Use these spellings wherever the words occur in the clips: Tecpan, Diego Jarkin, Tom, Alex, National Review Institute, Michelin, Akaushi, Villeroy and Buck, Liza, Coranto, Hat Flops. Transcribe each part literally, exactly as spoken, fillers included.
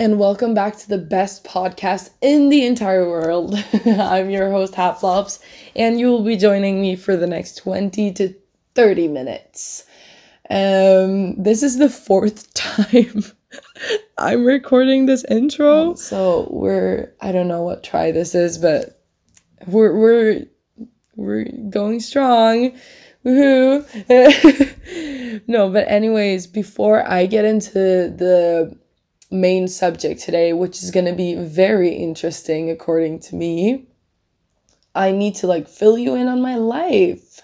and welcome back to the best podcast in the entire world. I'm your host, Hat Flops, and you will be joining me for the next twenty to thirty minutes. Um, this is the fourth time I'm recording this intro. So we're, I don't know what try this is, but we're, we're, we're going strong. Woohoo. No, but anyways, before I get into the main subject today, which is going to be very interesting according to me, I need to like fill you in on my life.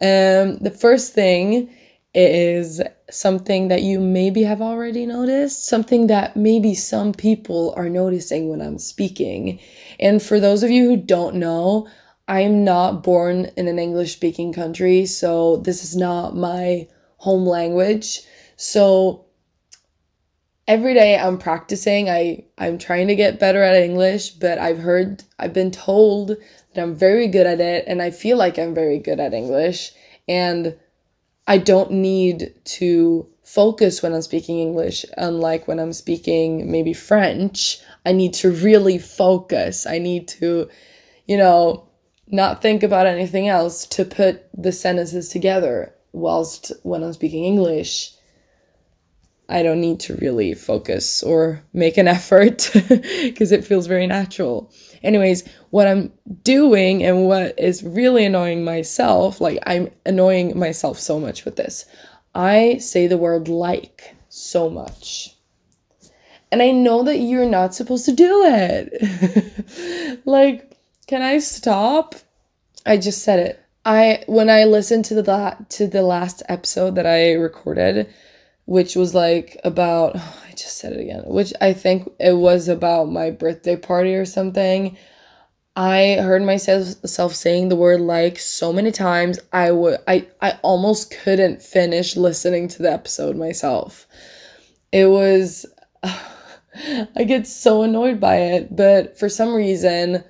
Um, the first thing is something that you maybe have already noticed, something that maybe some people are noticing when I'm speaking. And for those of you who don't know, I'm not born in an English-speaking country, so this is not my home language. So every day I'm practicing, I, I'm trying to get better at English, but I've heard, I've been told that I'm very good at it, and I feel like I'm very good at English, and I don't need to focus when I'm speaking English, unlike when I'm speaking maybe French. I need to really focus. I need to, you know, not think about anything else to put the sentences together, whilst when I'm speaking English, I don't need to really focus or make an effort because it feels very natural. Anyways, what I'm doing and what is really annoying myself, like I'm annoying myself so much with this, I say the word like so much. And I know that you're not supposed to do it. Like, can I stop? I just said it. I when I listened to the la- to the last episode that I recorded, which was like about oh, I just said it again, which I think it was about my birthday party or something. I heard myself saying the word like so many times. I would I I almost couldn't finish listening to the episode myself. It was I get so annoyed by it, but for some reason,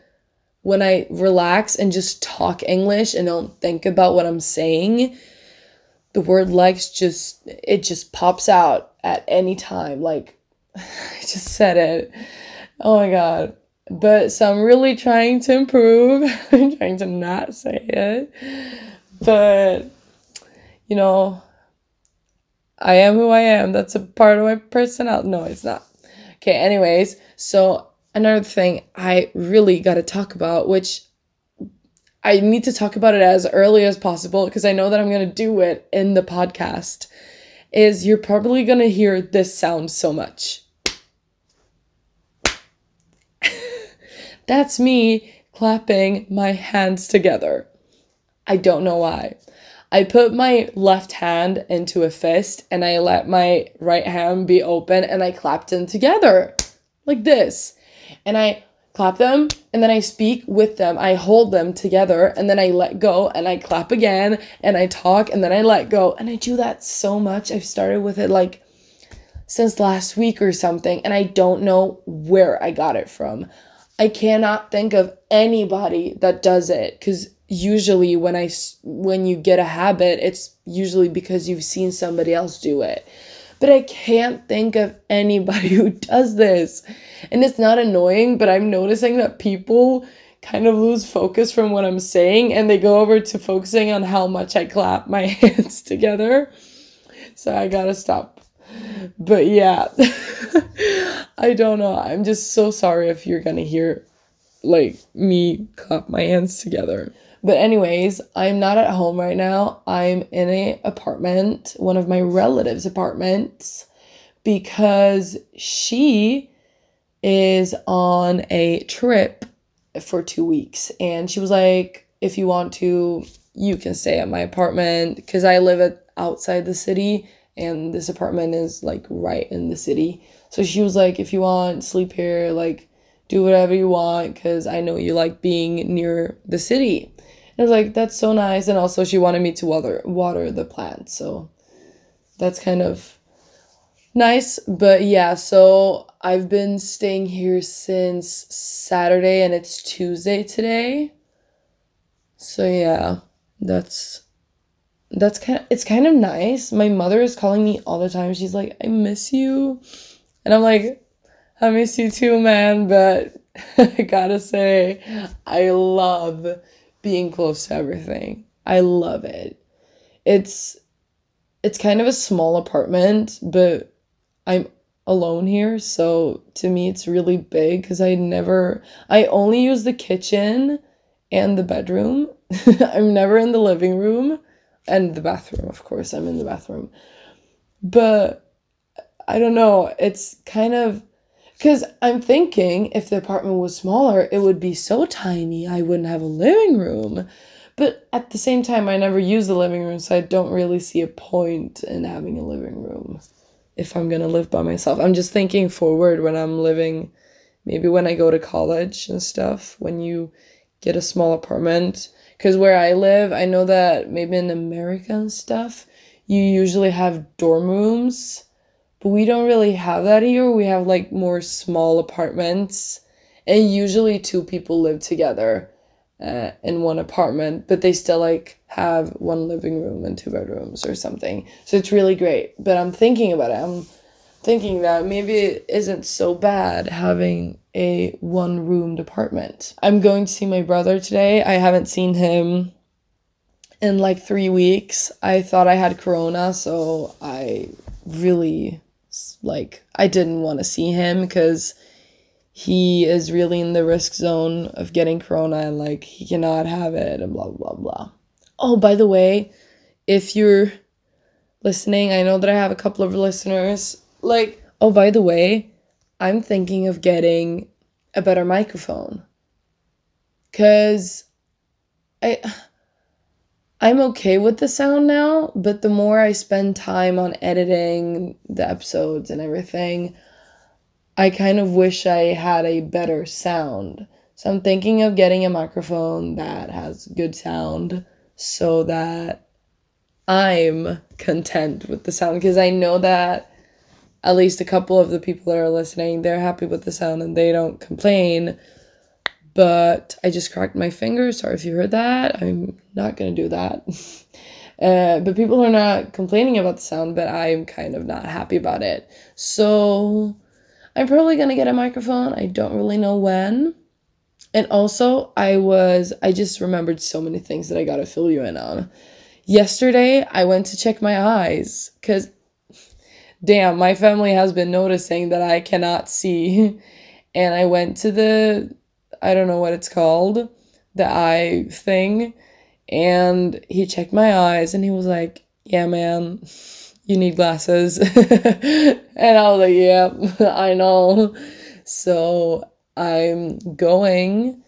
when I relax and just talk English and don't think about what I'm saying, the word likes just, it just pops out at any time. Like, I just said it. Oh my God. But so I'm really trying to improve. I'm trying to not say it. But, you know, I am who I am. That's a part of my personality. No, it's not. Okay, anyways. So another thing I really got to talk about, which I need to talk about it as early as possible because I know that I'm going to do it in the podcast, is you're probably going to hear this sound so much. That's me clapping my hands together. I don't know why. I put my left hand into a fist and I let my right hand be open and I clapped them together like this. And I clap them, and then I speak with them. I hold them together, and then I let go, and I clap again, and I talk, and then I let go. And I do that so much. I've started with it, like, since last week or something, and I don't know where I got it from. I cannot think of anybody that does it, because usually when I, when you get a habit, it's usually because you've seen somebody else do it. But I can't think of anybody who does this. And it's not annoying, but I'm noticing that people kind of lose focus from what I'm saying and they go over to focusing on how much I clap my hands together. So I gotta stop. But yeah, I don't know. I'm just so sorry if you're gonna hear like me clap my hands together. But anyways, I'm not at home right now. I'm in an apartment, one of my relatives' apartments, because she is on a trip for two weeks. And she was like, if you want to, you can stay at my apartment, because I live at, outside the city, and this apartment is like right in the city. So she was like, if you want, sleep here, like do whatever you want, because I know you like being near the city. I was like, that's so nice. And also she wanted me to water water the plants. So that's kind of nice. But yeah, so I've been staying here since Saturday and it's Tuesday today. So yeah, that's that's kind of, it's kind of nice. My mother is calling me all the time. She's like, I miss you. And I'm like, I miss you too, man, but I gotta say, I love being close to everything. I love it. It's it's kind of a small apartment, but I'm alone here, so to me it's really big because I never, I only use the kitchen and the bedroom. I'm never in the living room and the bathroom, of course, I'm in the bathroom. But I don't know, it's kind of, because I'm thinking if the apartment was smaller, it would be so tiny I wouldn't have a living room. But at the same time, I never use the living room, so I don't really see a point in having a living room if I'm going to live by myself. I'm just thinking forward when I'm living, maybe when I go to college and stuff, when you get a small apartment. Because where I live, I know that maybe in America and stuff, you usually have dorm rooms, but we don't really have that here. We have like more small apartments, and usually two people live together. Uh, in one apartment, but they still like have one living room and two bedrooms or something, so it's really great. But I'm thinking about it, I'm thinking that maybe it isn't so bad having a one-roomed apartment. I'm going to see my brother today. I haven't seen him in like three weeks. I thought I had corona, so I really like I didn't want to see him because he is really in the risk zone of getting corona, and like he cannot have it and blah, blah, blah. Oh, by the way, if you're listening, I know that I have a couple of listeners. Like, oh, by the way, I'm thinking of getting a better microphone. Because I, I'm okay with the sound now, but the more I spend time on editing the episodes and everything, I kind of wish I had a better sound. So I'm thinking of getting a microphone that has good sound so that I'm content with the sound. Because I know that at least a couple of the people that are listening, they're happy with the sound and they don't complain. But I just cracked my finger. Sorry if you heard that. I'm not going to do that. uh, but people are not complaining about the sound, but I'm kind of not happy about it. So I'm probably going to get a microphone. I don't really know when. And also, I was, I just remembered so many things that I got to fill you in on. Yesterday, I went to check my eyes because, damn, my family has been noticing that I cannot see. And I went to the, I don't know what it's called, the eye thing. And he checked my eyes and he was like, yeah, man, you need glasses. And I was like, yeah, I know. So I'm going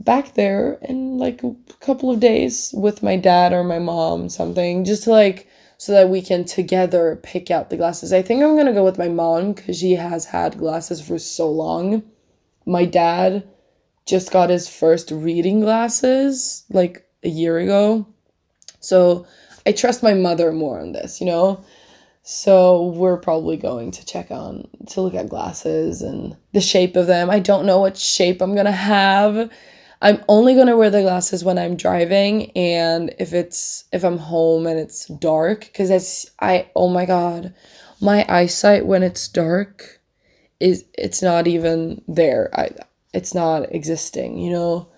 back there in like a couple of days with my dad or my mom, something, just to like, so that we can together pick out the glasses. I think I'm going to go with my mom because she has had glasses for so long. My dad just got his first reading glasses like a year ago. So I trust my mother more on this, you know? So we're probably going to check on, to look at glasses and the shape of them. I don't know what shape I'm going to have. I'm only going to wear the glasses when I'm driving and if it's, if I'm home and it's dark. Because it's, I, oh my God, my eyesight when it's dark is, it's not even there. I, it's not existing, you know?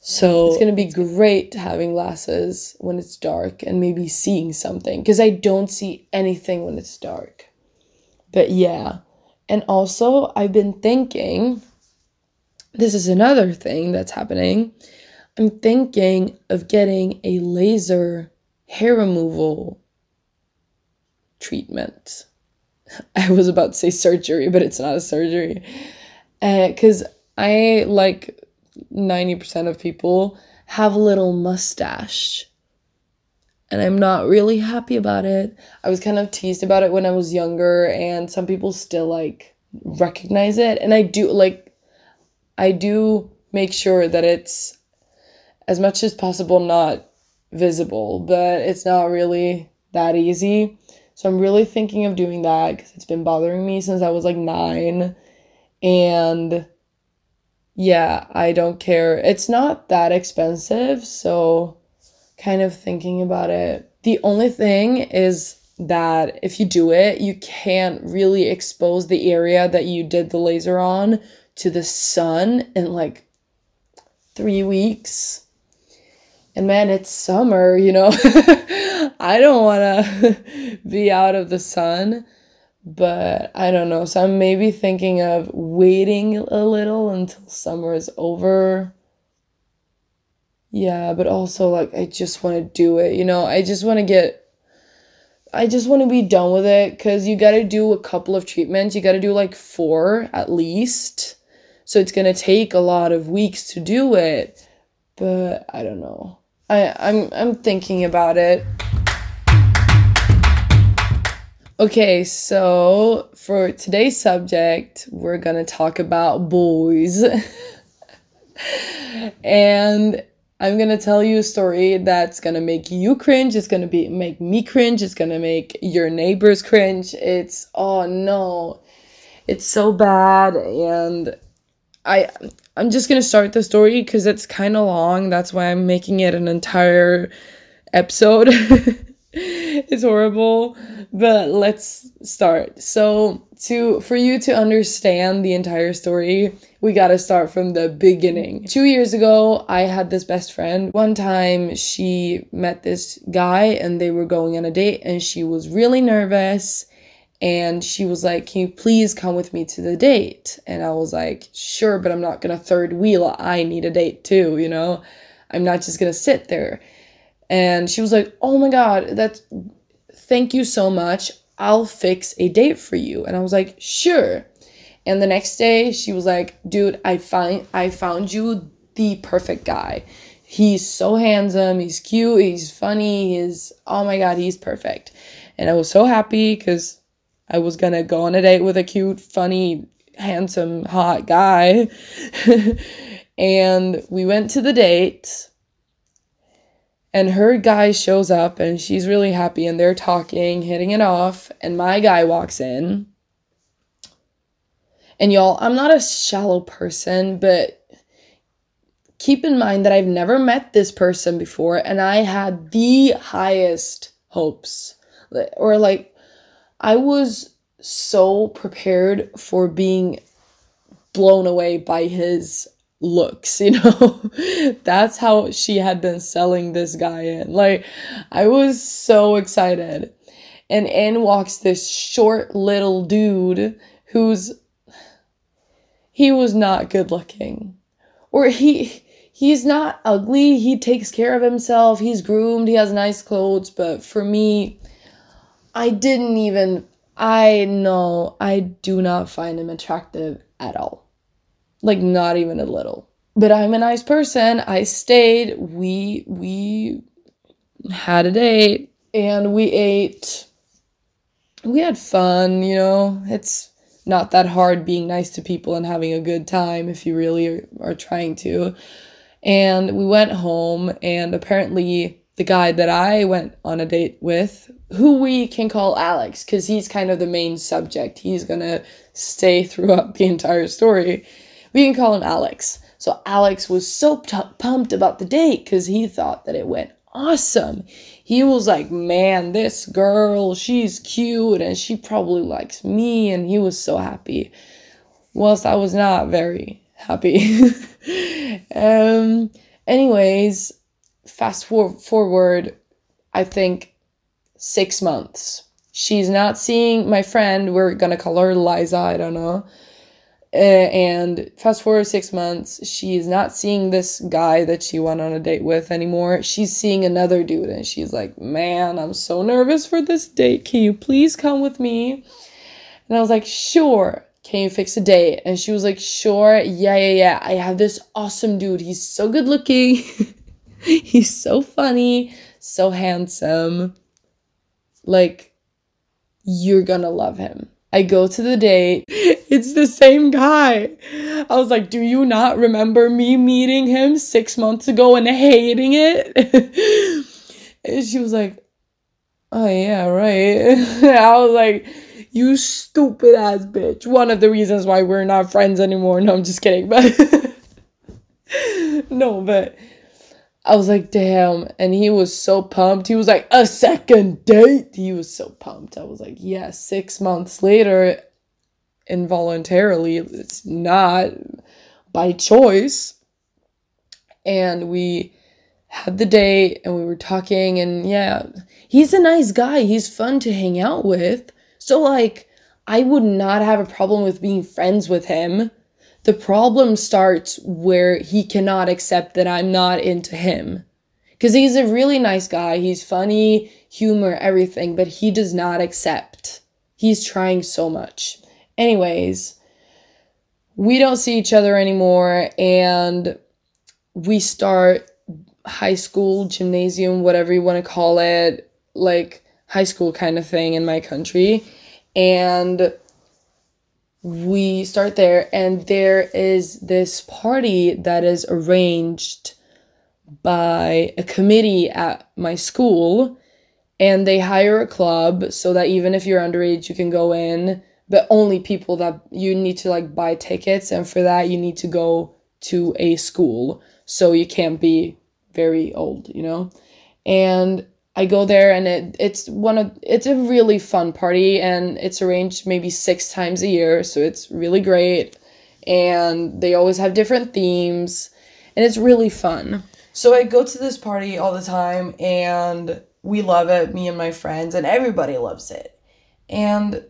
So it's going to be great having glasses when it's dark and maybe seeing something, because I don't see anything when it's dark. But yeah, and also I've been thinking, this is another thing that's happening. I'm thinking of getting a laser hair removal treatment. I was about to say surgery, but it's not a surgery. Because uh, I like ninety percent of people have a little mustache. And I'm not really happy about it. I was kind of teased about it when I was younger. And some people still, like, recognize it. And I do, like, I do make sure that it's as much as possible not visible. But it's not really that easy. So I'm really thinking of doing that. Because it's been bothering me since I was, like, nine. And yeah, I don't care. It's not that expensive, so kind of thinking about it. The only thing is that if you do it, you can't really expose the area that you did the laser on to the sun in like three weeks. And man, it's summer, you know. I don't want to be out of the sun, but I don't know. So I'm maybe thinking of waiting a little until summer is over. Yeah, but also like I just want to do it, you know. I just want to get... I just want to be done with it, because you got to do a couple of treatments. You got to do like four at least. So it's going to take a lot of weeks to do it. But I don't know. I, I'm, I'm thinking about it. Okay, so for today's subject, we're going to talk about boys. And I'm going to tell you a story that's going to make you cringe. It's going to be make me cringe. It's going to make your neighbors cringe. It's, oh no, it's so bad. And I, I'm just going to start the story because it's kind of long. That's why I'm making it an entire episode. It's horrible, but let's start. So to for you to understand the entire story, we got to start from the beginning. Two years ago, I had this best friend. One time she met this guy and they were going on a date, and she was really nervous. And she was like, can you please come with me to the date? And I was like, sure, but I'm not going to third wheel. I need a date too, you know? I'm not just going to sit there. And she was like, oh my God, that's, thank you so much. I'll fix a date for you. And I was like, sure. And the next day she was like, dude, I find, I found you the perfect guy. He's so handsome. He's cute. He's funny. He's, oh my God, he's perfect. And I was so happy because I was going to go on a date with a cute, funny, handsome, hot guy. And we went to the date. And her guy shows up and she's really happy and they're talking, hitting it off. And my guy walks in. And y'all, I'm not a shallow person, but keep in mind that I've never met this person before. And I had the highest hopes. Or like, I was so prepared for being blown away by his looks, you know. That's how she had been selling this guy in. Like, I was so excited. And in walks this short little dude who's, he was not good looking. Or he, he's not ugly. He takes care of himself. He's groomed. He has nice clothes. But for me, I didn't even, I know, I do not find him attractive at all. Like, not even a little. But I'm a nice person. I stayed. We we had a date. And we ate. We had fun, you know. It's not that hard being nice to people and having a good time if you really are, are trying to. And we went home. And apparently the guy that I went on a date with, who we can call Alex, because he's kind of the main subject. He's going to stay throughout the entire story. We can call him Alex. So Alex was so t- pumped about the date because he thought that it went awesome. He was like, man, this girl, she's cute and she probably likes me. And he was so happy. Whilst I was not very happy. um. Anyways, fast for- forward, I think six months. She's not seeing my friend. We're going to call her Liza. I don't know. Uh, and fast forward six months, she's not seeing this guy that she went on a date with anymore. She's seeing another dude, and she's like, man, I'm so nervous for this date. Can you please come with me? And I was like, sure. Can you fix a date? And she was like, sure. Yeah, yeah, yeah. I have this awesome dude. He's so good looking. He's so funny, so handsome. Like, you're gonna love him. I go to the date. It's the same guy. I was like, do you not remember me meeting him six months ago and hating it? And she was like, oh yeah, right. I was like, you stupid ass bitch. One of the reasons why we're not friends anymore. No, I'm just kidding. But no, but I was like, damn. And he was so pumped. He was like, a second date. He was so pumped. I was like, yeah, six months later, involuntarily, it's not by choice. And we had the date and we were talking, and yeah, he's a nice guy. He's fun to hang out with. So like, I would not have a problem with being friends with him. The problem starts where he cannot accept that I'm not into him. Because he's a really nice guy. He's funny, humor, everything. But he does not accept. He's trying so much. Anyways, we don't see each other anymore. And we start high school, gymnasium, whatever you want to call it. Like high school kind of thing in my country. And we start there, and there is this party that is arranged by a committee at my school, and they hire a club so that even if you're underage, you can go in, but only people that you need to like buy tickets, and for that, you need to go to a school, so you can't be very old, you know, and I go there, and it, it's one of it's a really fun party, and it's arranged maybe six times a year, so it's really great, and they always have different themes, and it's really fun. So I go to this party all the time, and we love it, me and my friends, and everybody loves it. And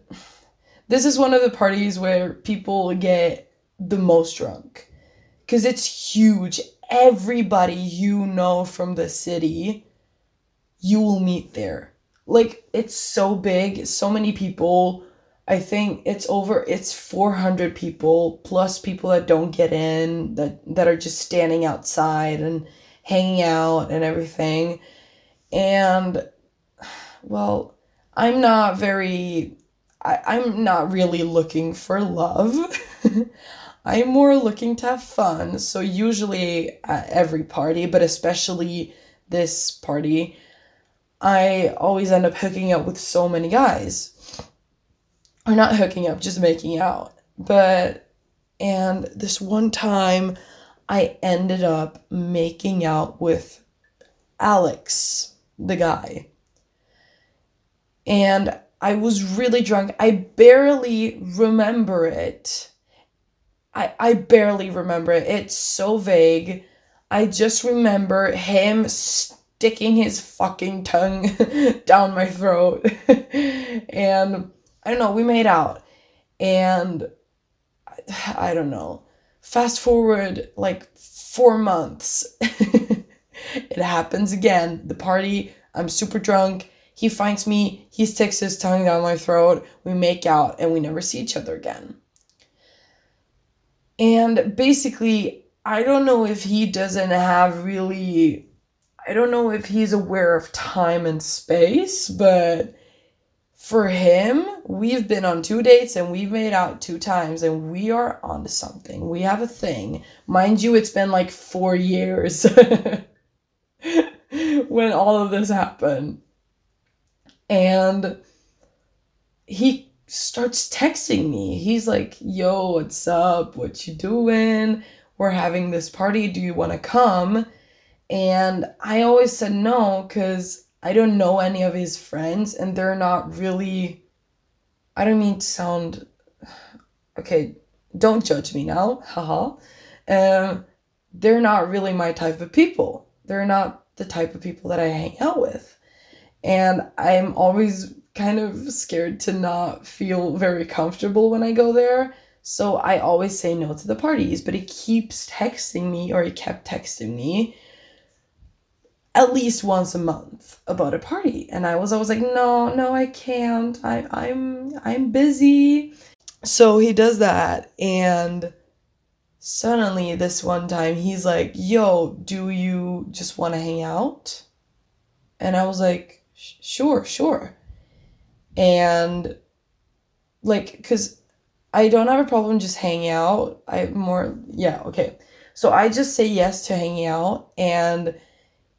this is one of the parties where people get the most drunk, because it's huge. Everybody you know from the city, you will meet there. Like, it's so big, so many people. I think it's over, it's four hundred people, plus people that don't get in, that, that are just standing outside and hanging out and everything. And, well, I'm not very, I, I'm not really looking for love. I'm more looking to have fun. So usually at every party, but especially this party, I always end up hooking up with so many guys. Or not hooking up, just making out. But, and this one time, I ended up making out with Alex, the guy. And I was really drunk. I barely remember it. I, I barely remember it. It's so vague. I just remember him st- sticking his fucking tongue down my throat. And I don't know, we made out. And I, I don't know. Fast forward like four months. It happens again. The party, I'm super drunk. He finds me. He sticks his tongue down my throat. We make out and we never see each other again. And basically, I don't know if he doesn't have really... I don't know if he's aware of time and space, but for him, we've been on two dates and we've made out two times and we are onto something. We have a thing. Mind you, it's been like four years when all of this happened. And he starts texting me. He's like, yo, what's up? What you doing? We're having this party. Do you want to come? And I always said no, because I don't know any of his friends, and they're not really, I don't mean to sound, okay, don't judge me now, haha, um, they're not really my type of people. They're not the type of people that I hang out with. And I'm always kind of scared to not feel very comfortable when I go there, so I always say no to the parties, but he keeps texting me, or he kept texting me, at least once a month about a party. And I was always like, no, no, I can't. I, I'm, I'm busy. So he does that. And suddenly this one time he's like, yo, do you just want to hang out? And I was like, sure, sure. And like, cause I don't have a problem just hanging out. I more, yeah. Okay. So I just say yes to hanging out, and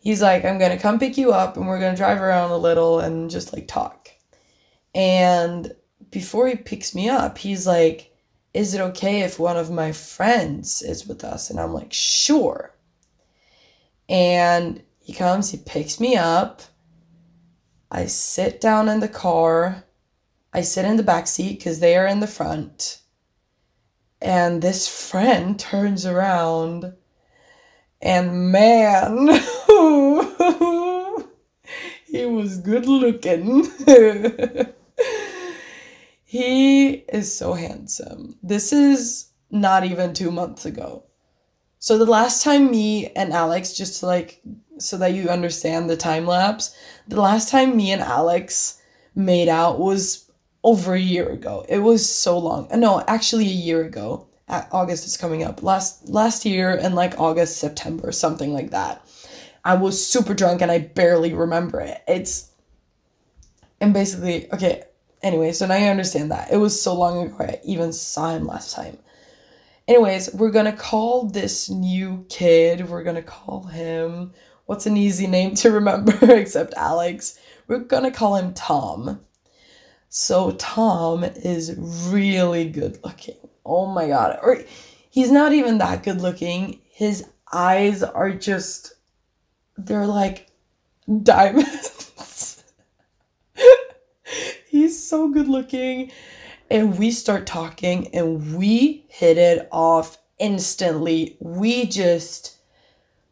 he's like, I'm going to come pick you up and we're going to drive around a little and just like talk. And before he picks me up, he's like, is it okay if one of my friends is with us? And I'm like, sure. And he comes, he picks me up. I sit down in the car. I sit in the back seat because they are in the front. And this friend turns around. And man, he was good looking. He is so handsome. This is not even two months ago. So the last time me and Alex, just to like, so that you understand the time lapse, the last time me and Alex made out was over a year ago. It was so long. No, actually a year ago. August is coming up. Last last year in like August, September, something like that. I was super drunk and I barely remember it. It's, and basically, okay, anyway, so now you understand that. It was so long ago I even saw him last time. Anyways, we're gonna call this new kid, we're gonna call him, what's an easy name to remember except Alex? We're gonna call him Tom. So Tom is really good looking. Oh my god. Or he's not even that good looking. His eyes are just, they're like diamonds. He's so good looking. And we start talking and we hit it off instantly. We just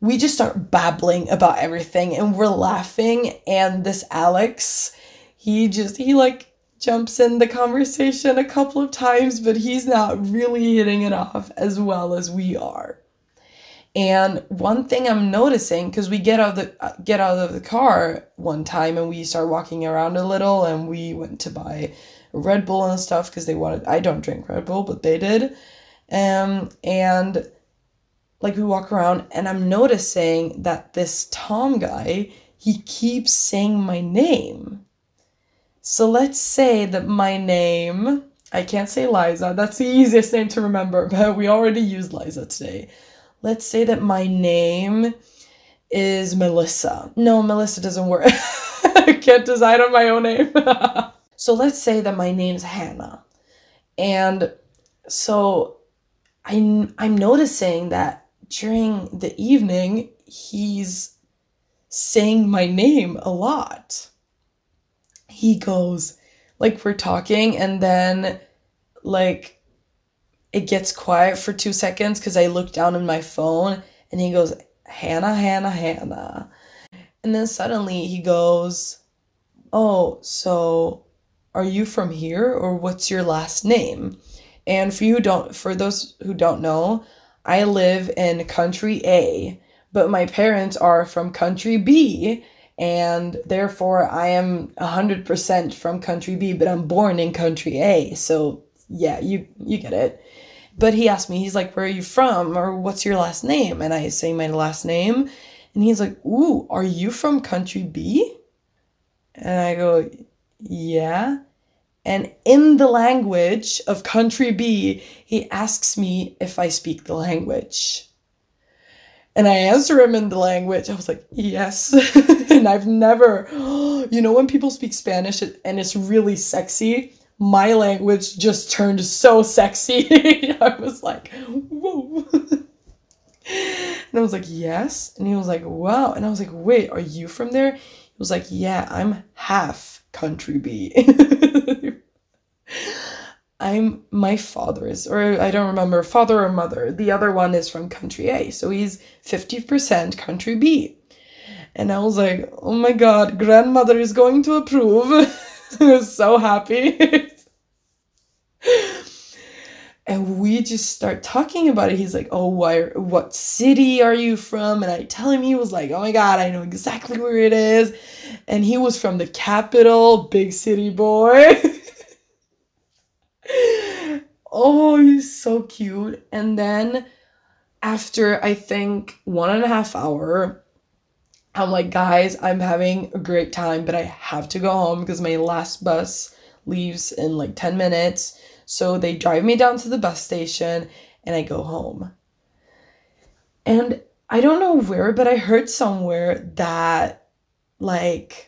we just start babbling about everything and we're laughing, and this Alex, he just he like jumps in the conversation a couple of times, but he's not really hitting it off as well as we are. And one thing I'm noticing, because we get out of the get out of the car one time and we start walking around a little, and we went to buy Red Bull and stuff because they wanted, I don't drink Red Bull, but they did. Um, and like we walk around and I'm noticing that this Tom guy, he keeps saying my name. So let's say that my name, I can't say Liza, that's the easiest name to remember, but we already used Liza today. Let's say that my name is Melissa. No, Melissa doesn't work. I can't decide on my own name. So let's say that my name's Hannah. And so I'm, I'm noticing that during the evening, he's saying my name a lot. He goes, like we're talking and then like it gets quiet for two seconds because I look down in my phone and he goes, Hannah, Hannah, Hannah. And then suddenly he goes, oh, so are you from here or what's your last name? And for you don't, for those who don't know, I live in country A, but my parents are from country B, and therefore I am one hundred percent from country B, but I'm born in country A. So yeah, you you get it. But he asked me, he's like, where are you from or what's your last name? And I say my last name and he's like, ooh, are you from country B? And I go, yeah. And in the language of country B, he asks me if I speak the language. And I answer him in the language. I was like, yes. And I've never, you know, when people speak Spanish and it's really sexy, my language just turned so sexy. I was like, whoa. And I was like, yes. And he was like, wow. And I was like, wait, are you from there? He was like, yeah, I'm half country B. I'm, my father's, or I don't remember, father or mother, the other one is from country A, so he's fifty percent country B. And I was like, oh my god, grandmother is going to approve. I was so happy. And we just start talking about it. He's like, oh, why, what city are you from? And I tell him, he was like, oh my god, I know exactly where it is. And he was from the capital, big city boy. Oh, he's so cute. And then after, I think, one and a half hour, I'm like, guys, I'm having a great time, but I have to go home because my last bus leaves in like ten minutes. So they drive me down to the bus station and I go home. And I don't know where, but I heard somewhere that like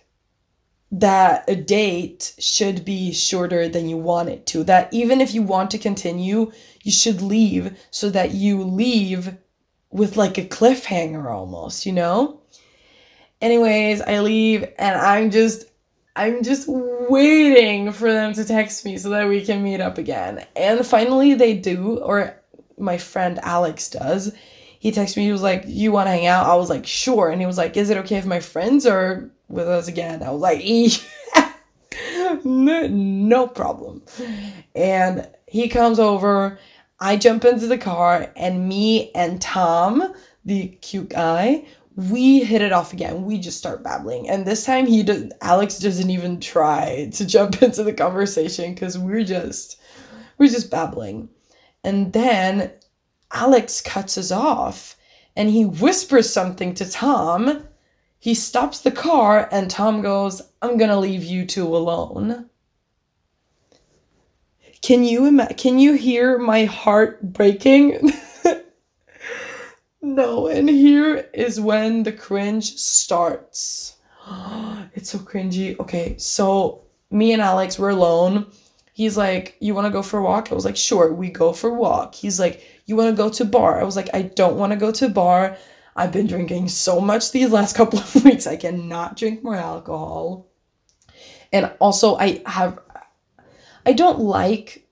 that a date should be shorter than you want it to. That even if you want to continue, you should leave so that you leave with like a cliffhanger almost, you know? Anyways, I leave and I'm just, I'm just waiting for them to text me so that we can meet up again. And finally they do, or my friend Alex does. He texted me, he was like, you want to hang out? I was like, sure. And he was like, is it okay if my friends are with us again? I was like, yeah. no, no problem. And he comes over, I jump into the car, and me and Tom, the cute guy, we hit it off again. We just start babbling. And this time he does, Alex doesn't even try to jump into the conversation because we're just, we're just babbling. And then Alex cuts us off and he whispers something to Tom. He stops the car and Tom goes, I'm gonna leave you two alone. Can you ima- can you hear my heart breaking? No, and here is when the cringe starts. It's so cringy. Okay, so me and Alex were alone. He's like, you want to go for a walk? I was like, sure, we go for a walk. He's like, you want to go to a bar? I was like, I don't want to go to a bar. I've been drinking so much these last couple of weeks. I cannot drink more alcohol. And also I have, I don't like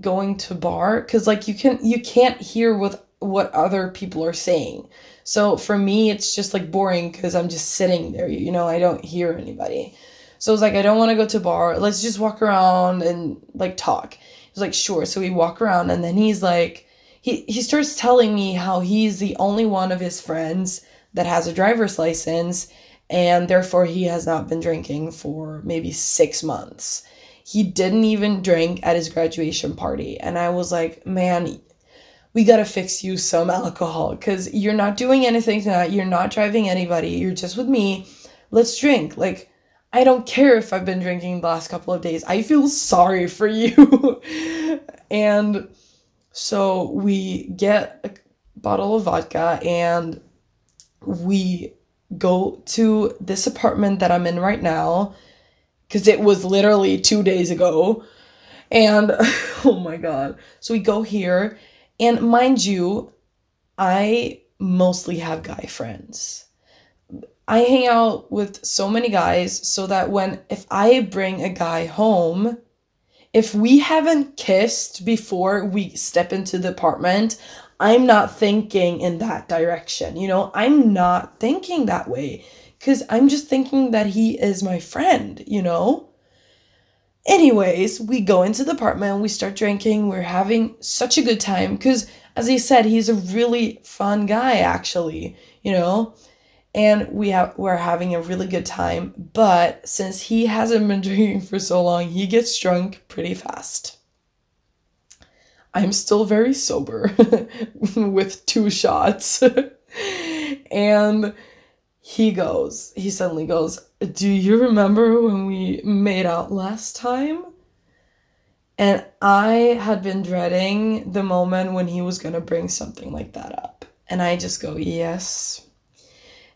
going to a bar because like you can, you can't hear what, what other people are saying. So for me, it's just like boring because I'm just sitting there, you know, I don't hear anybody. So I was like, I don't want to go to a bar. Let's just walk around and like talk. He was like, sure. So we walk around and then he's like, he, he starts telling me how he's the only one of his friends that has a driver's license and therefore he has not been drinking for maybe six months. He didn't even drink at his graduation party. And I was like, man, we got to fix you some alcohol because you're not doing anything tonight. You're not driving anybody. You're just with me. Let's drink. Like, I don't care if I've been drinking the last couple of days. I feel sorry for you. And so we get a bottle of vodka and we go to this apartment that I'm in right now because it was literally two days ago. And oh my God. So we go here and mind you, I mostly have guy friends. I hang out with so many guys so that when, if I bring a guy home, if we haven't kissed before we step into the apartment, I'm not thinking in that direction. You know, I'm not thinking that way because I'm just thinking that he is my friend, you know? Anyways, we go into the apartment, we start drinking, we're having such a good time because as I said, he's a really fun guy actually, you know? And we have, we're having a really good time. But since he hasn't been drinking for so long, he gets drunk pretty fast. I'm still very sober with two shots. And he goes, he suddenly goes, do you remember when we made out last time? And I had been dreading the moment when he was going to bring something like that up. And I just go, yes.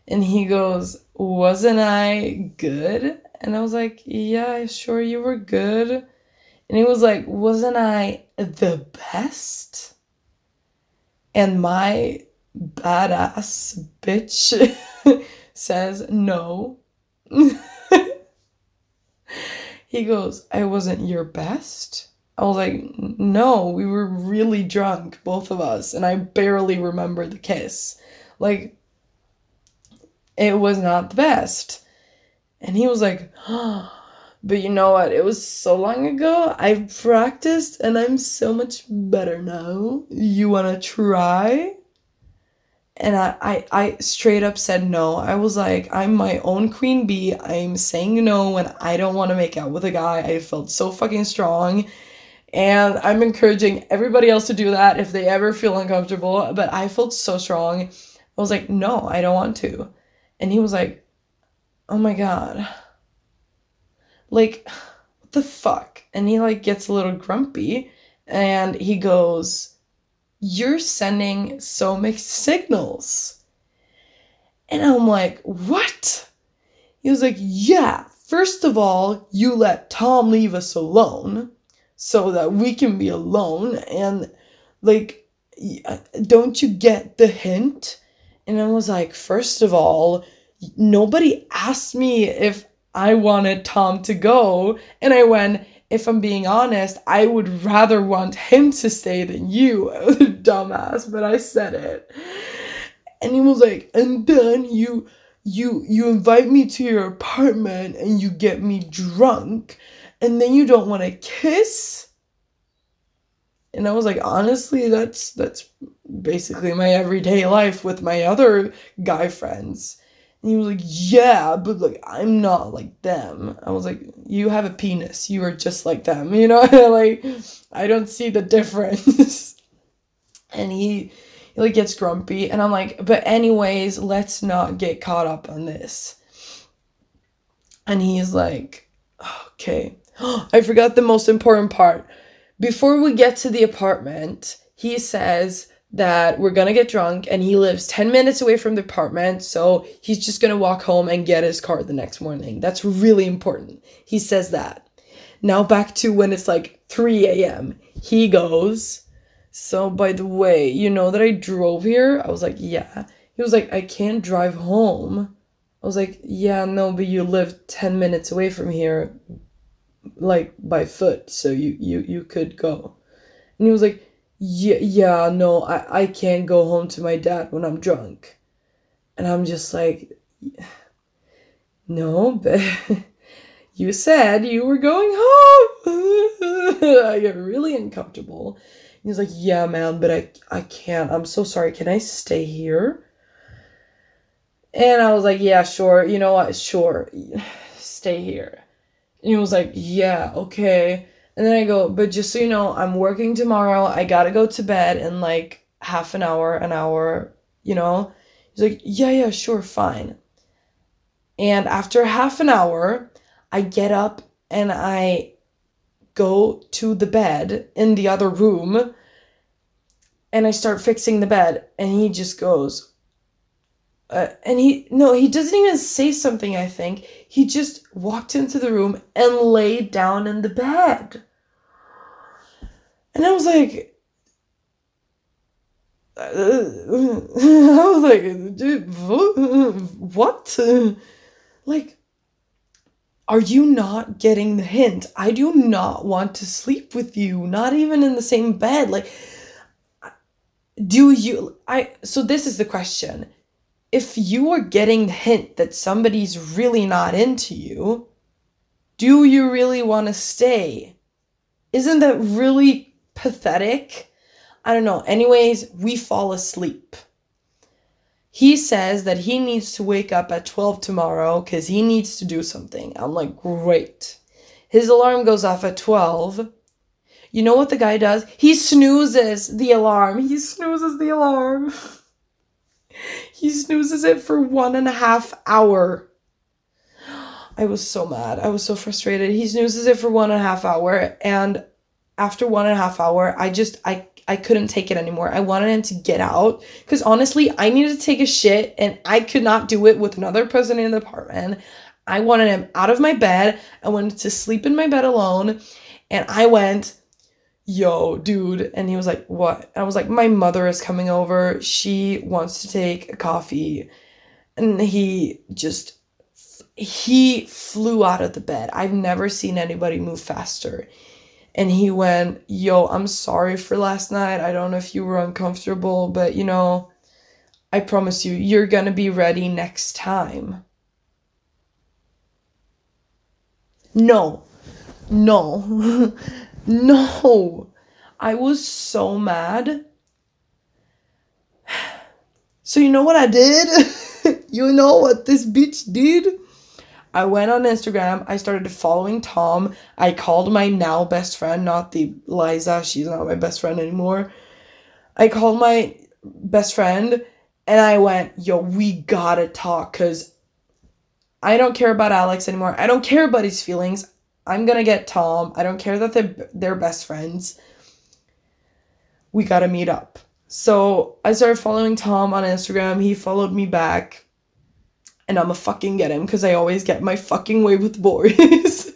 And he goes, wasn't I good? And I was like, yeah, sure, you were good. And he was like, wasn't I the best? And my badass bitch says, no. He goes, I wasn't your best? I was like, no, we were really drunk, both of us. And I barely remember the kiss. Like, it was not the best. And he was like, oh, but you know what? It was so long ago. I practiced and I'm so much better now. You want to try? And I, I, I straight up said no. I was like, I'm my own queen bee. I'm saying no when I don't want to make out with a guy. I felt so fucking strong. And I'm encouraging everybody else to do that if they ever feel uncomfortable. But I felt so strong. I was like, no, I don't want to. And he was like, oh my God, like, what the fuck? And he like gets a little grumpy and he goes, you're sending so mixed signals. And I'm like, what? He was like, yeah, first of all, you let Tom leave us alone so that we can be alone. And like, don't you get the hint? And I was like, first of all, nobody asked me if I wanted Tom to go. And I went, if I'm being honest, I would rather want him to stay than you, dumbass, but I said it. And he was like, and then you, you, you invite me to your apartment and you get me drunk and then you don't want to kiss. And I was like, honestly, that's, that's basically my everyday life with my other guy friends. And he was like, yeah, but like, I'm not like them. I was like, you have a penis. You are just like them. You know, like, I don't see the difference. And he, he like gets grumpy. And I'm like, but anyways, let's not get caught up on this. And he's like, okay, I forgot the most important part. Before we get to the apartment, he says that we're gonna get drunk and he lives ten minutes away from the apartment, so he's just gonna walk home and get his car the next morning. That's really important. He says that. Now back to when it's like three a m He goes, so by the way, you know that I drove here? I was like, yeah. He was like, I can't drive home. I was like, yeah, no, but you live ten minutes away from here, like by foot, so you, you, you could go. And he was like, Yeah, yeah, no, I, I can't go home to my dad when I'm drunk. And I'm just like, no, but you said you were going home. I get really uncomfortable. And he's like, yeah, man, but I, I can't. I'm so sorry. Can I stay here? And I was like, yeah, sure. You know what? Sure. Stay here. And he was like, yeah, okay. And then I go, but just so you know, I'm working tomorrow. I gotta go to bed in like half an hour, an hour, you know? He's like, yeah, yeah, sure, fine. And after half an hour, I get up and I go to the bed in the other room and I start fixing the bed. And he just goes, uh, and he, no, he doesn't even say something, I think. He just walked into the room and laid down in the bed. And I was like, uh, I was like, dude, what? Like, are you not getting the hint? I do not want to sleep with you, not even in the same bed. Like, do you, I, so this is the question. If you are getting the hint that somebody's really not into you, do you really want to stay? Isn't that really pathetic? I don't know. Anyways, we fall asleep. He says that he needs to wake up at twelve tomorrow because he needs to do something. I'm like, great. His alarm goes off at twelve. You know what the guy does? He snoozes the alarm. He snoozes the alarm. He snoozes it for one and a half hour. I was so mad. I was so frustrated. He snoozes it for one and a half hour. And after one and a half hour, I just, I, I couldn't take it anymore. I wanted him to get out. Because honestly, I needed to take a shit and I could not do it with another person in the apartment. I wanted him out of my bed. I wanted to sleep in my bed alone. And I went, yo, dude. And he was like, what? I was like, my mother is coming over. She wants to take a coffee. And he just, he flew out of the bed. I've never seen anybody move faster. And he went, yo, I'm sorry for last night. I don't know if you were uncomfortable, but you know, I promise you, you're gonna be ready next time. No, no. No, I was so mad. So you know what I did? You know what this bitch did? I went on Instagram. I started following Tom. I called my now best friend, not the Liza. She's not my best friend anymore. I called my best friend and I went, yo, we gotta talk because I don't care about Alex anymore. I don't care about his feelings. I'm gonna get Tom. I don't care that they're, they're best friends. We gotta meet up. So I started following Tom on Instagram. He followed me back. And I'ma fucking get him because I always get my fucking way with boys.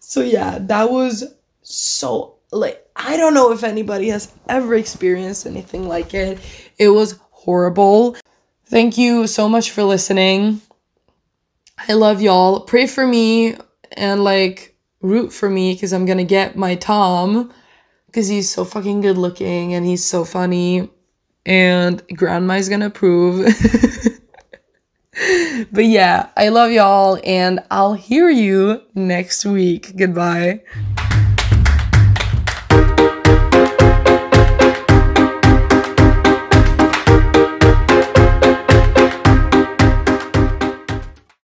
So yeah, that was so like, I don't know if anybody has ever experienced anything like it. It was horrible. Thank you so much for listening. I love y'all. Pray for me and, like, root for me, because I'm gonna get my Tom, because he's so fucking good looking and he's so funny. And grandma's gonna approve. But yeah, I love y'all, and I'll hear you next week. Goodbye.